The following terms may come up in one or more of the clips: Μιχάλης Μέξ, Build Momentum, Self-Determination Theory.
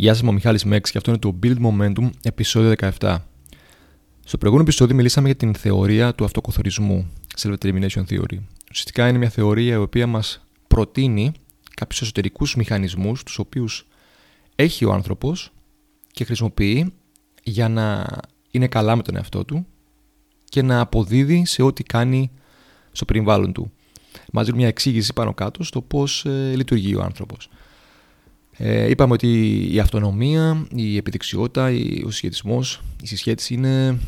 Γεια σας, είμαι ο Μιχάλης Μέξ και αυτό είναι το Build Momentum, επεισόδιο 17. Στο προηγούμενο επεισόδιο μιλήσαμε για την θεωρία του αυτοκαθορισμού, Self-Determination Theory. Ουσιαστικά είναι μια θεωρία η οποία μας προτείνει κάποιους εσωτερικούς μηχανισμούς, τους οποίους έχει ο άνθρωπος και χρησιμοποιεί για να είναι καλά με τον εαυτό του και να αποδίδει σε ό,τι κάνει στο περιβάλλον του. Μας δίνει μια εξήγηση πάνω κάτω στο πώς λειτουργεί ο άνθρωπος. Είπαμε ότι η αυτονομία, η επιδεξιότητα, ο συσχετισμός, η συσχέτιση είναι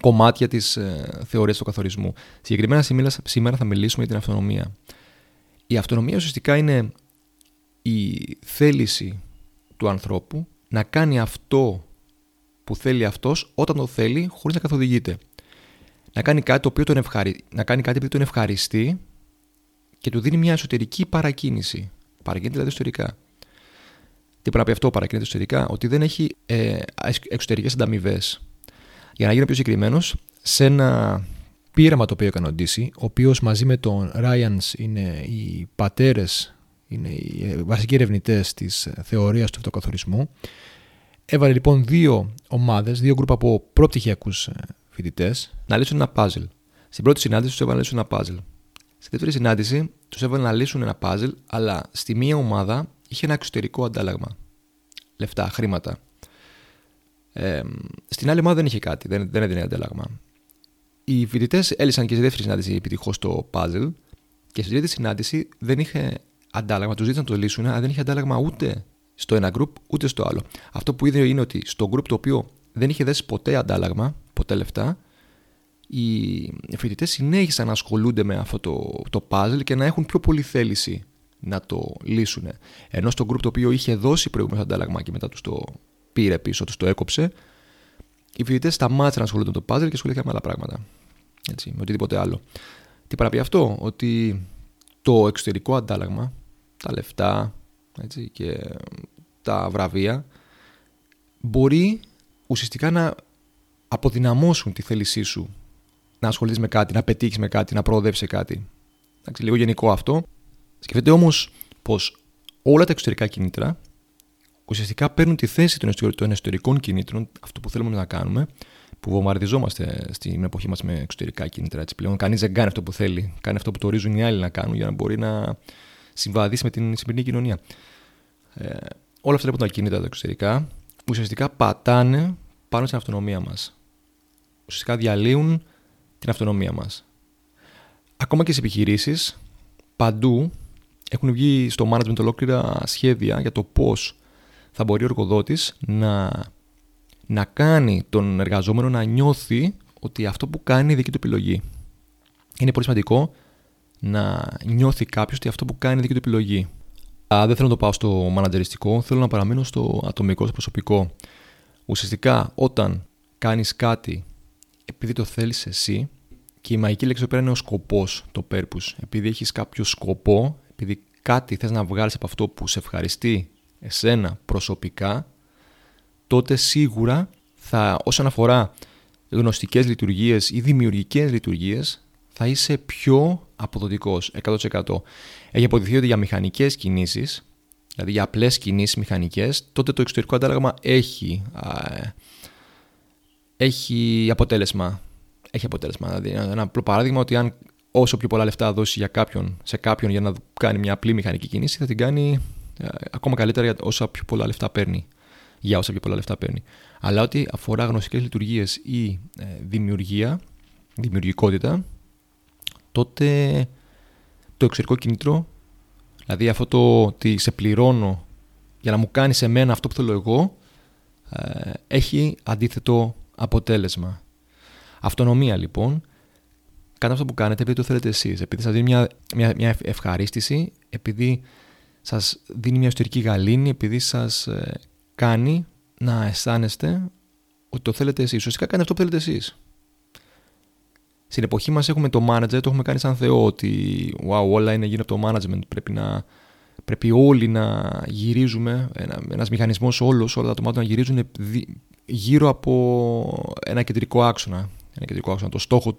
κομμάτια της θεωρίας του καθορισμού. Συγκεκριμένα σήμερα θα μιλήσουμε για την αυτονομία. Η αυτονομία ουσιαστικά είναι η θέληση του ανθρώπου να κάνει αυτό που θέλει αυτός όταν το θέλει, χωρίς να καθοδηγείται. Να κάνει κάτι το οποίο επειδή τον ευχαριστεί και του δίνει μια εσωτερική παρακίνηση. Παρακίνηται δηλαδή εσωτερικά. Τι πρέπει να πει αυτό, παρακίνηται εσωτερικά, ότι δεν έχει εξωτερικές ανταμοιβές. Για να γίνω πιο συγκεκριμένος, σε ένα πείραμα το οποίο έκανε ο Ντίση, ο οποίος μαζί με τον Ράιανς είναι οι πατέρες, είναι οι βασικοί ερευνητές της θεωρίας του αυτοκαθορισμού, έβαλε λοιπόν δύο ομάδες, δύο γκρουπ από προπτυχιακούς φοιτητές, να λύσουν ένα πάζλ. Στην πρώτη συνάντηση τους έβαλε να λύσουν ένα πάζλ. Στη δεύτερη συνάντηση τους έβαλε να λύσουν ένα πάζλ, αλλά στη μία ομάδα είχε ένα εξωτερικό αντάλλαγμα. Λεφτά, χρήματα. Στην άλλη ομάδα δεν είχε κάτι, δεν έδινε αντάλλαγμα. Οι φοιτητές έλυσαν και στη δεύτερη συνάντηση επιτυχώς το πάζλ και στη τρίτη συνάντηση δεν είχε αντάλλαγμα. Τους ζήτησαν να το λύσουν, αλλά δεν είχε αντάλλαγμα ούτε στο ένα group ούτε στο άλλο. Αυτό που είδε είναι ότι στο group το οποίο δεν είχε δέσει ποτέ αντάλλαγμα, ποτέ λεφτά, οι φοιτητές συνέχισαν να ασχολούνται με αυτό το puzzle και να έχουν πιο πολύ θέληση να το λύσουν. Ενώ στο group το οποίο είχε δώσει προηγούμενο αντάλλαγμα και μετά τους το πήρε πίσω, τους το έκοψε, οι φοιτητές σταμάτησαν να ασχολούνται με το puzzle και ασχολήθηκαν με άλλα πράγματα. Έτσι, με οτιδήποτε άλλο. Τι παραπεί αυτό, ότι το εξωτερικό αντάλλαγμα, τα λεφτά έτσι, και τα βραβεία, μπορεί ουσιαστικά να αποδυναμώσουν τη θέλησή σου να ασχοληθείς με κάτι, να πετύχεις με κάτι, να προοδεύσεις σε κάτι. Εντάξει, λίγο γενικό αυτό. Σκεφτείτε όμως πως όλα τα εξωτερικά κίνητρα ουσιαστικά παίρνουν τη θέση των εσωτερικών κινήτρων, αυτό που θέλουμε να κάνουμε, που βομβαρδιζόμαστε στην εποχή μας με εξωτερικά κίνητρα. Έτσι, πλέον κανείς δεν κάνει αυτό που θέλει, κάνει αυτό που το ορίζουν οι άλλοι να κάνουν για να μπορεί να συμβαδίσει με την σημερινή κοινωνία. Όλα αυτά λοιπόν τα κίνητρα τα εξωτερικά ουσιαστικά πατάνε πάνω στην αυτονομία μας. Ουσιαστικά διαλύουν την αυτονομία μας. Ακόμα και στις επιχειρήσεις, παντού έχουν βγει στο management ολόκληρα σχέδια για το πώς θα μπορεί ο εργοδότης να κάνει τον εργαζόμενο να νιώθει ότι αυτό που κάνει είναι η δική του επιλογή. Είναι πολύ σημαντικό να νιώθει κάποιος ότι αυτό που κάνει είναι η δική του επιλογή. Αλλά δεν θέλω να το πάω στο μανατζεριστικό, θέλω να παραμείνω στο ατομικό, στο προσωπικό. Ουσιαστικά, όταν κάνεις κάτι επειδή το θέλεις εσύ, και η μαγική λέξη εδώ πέρα είναι ο σκοπός, το purpose. Επειδή έχεις κάποιο σκοπό, επειδή κάτι θες να βγάλεις από αυτό που σε ευχαριστεί εσένα προσωπικά, τότε σίγουρα θα, όσον αφορά γνωστικές λειτουργίες ή δημιουργικές λειτουργίες, θα είσαι πιο αποδοτικός, 100%. Έχει αποδειχθεί ότι για μηχανικές κινήσεις, δηλαδή για απλές κινήσεις μηχανικές, τότε το εξωτερικό αντάλλαγμα έχει αποτέλεσμα. Έχει αποτέλεσμα. Δηλαδή, ένα απλό παράδειγμα, ότι αν όσο πιο πολλά λεφτά δώσει σε κάποιον για να κάνει μια απλή μηχανική κίνηση, θα την κάνει ακόμα καλύτερα για όσα πιο πολλά λεφτά παίρνει. Αλλά ό,τι αφορά γνωστικές λειτουργίες ή δημιουργικότητα, τότε το εξωτερικό κίνητρο, δηλαδή αυτό το ότι σε πληρώνω για να μου κάνεις εμένα αυτό που θέλω εγώ, έχει αντίθετο αποτέλεσμα. Αυτονομία λοιπόν, κάντε αυτό που κάνετε επειδή το θέλετε εσείς, επειδή σας δίνει μια ευχαρίστηση, επειδή σας δίνει μια εσωτερική γαλήνη, επειδή σας κάνει να αισθάνεστε ότι το θέλετε εσείς. Ουσιαστικά κάνετε αυτό που θέλετε εσείς. Στην εποχή μας έχουμε το manager, το έχουμε κάνει σαν Θεό, ότι wow, όλα είναι γύρω από το management. Πρέπει όλοι να γυρίζουμε, ένας μηχανισμός όλος, όλα τα ατομάτων να γυρίζουν γύρω από ένα κεντρικό άξονα. Το στόχο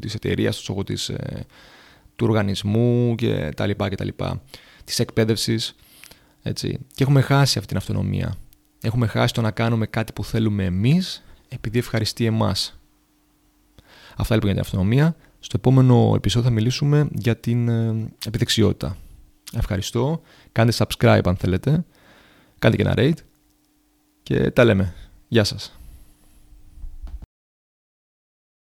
της εταιρείας, το στόχο του οργανισμού κτλ. Της εκπαίδευσης. Έτσι. Και έχουμε χάσει αυτή την αυτονομία. Έχουμε χάσει το να κάνουμε κάτι που θέλουμε εμείς επειδή ευχαριστεί εμάς. Αυτά λοιπόν για την αυτονομία. Στο επόμενο επεισόδιο θα μιλήσουμε για την επιδεξιότητα. Ευχαριστώ. Κάντε subscribe αν θέλετε. Κάντε και ένα rate. Και τα λέμε. Γεια σας.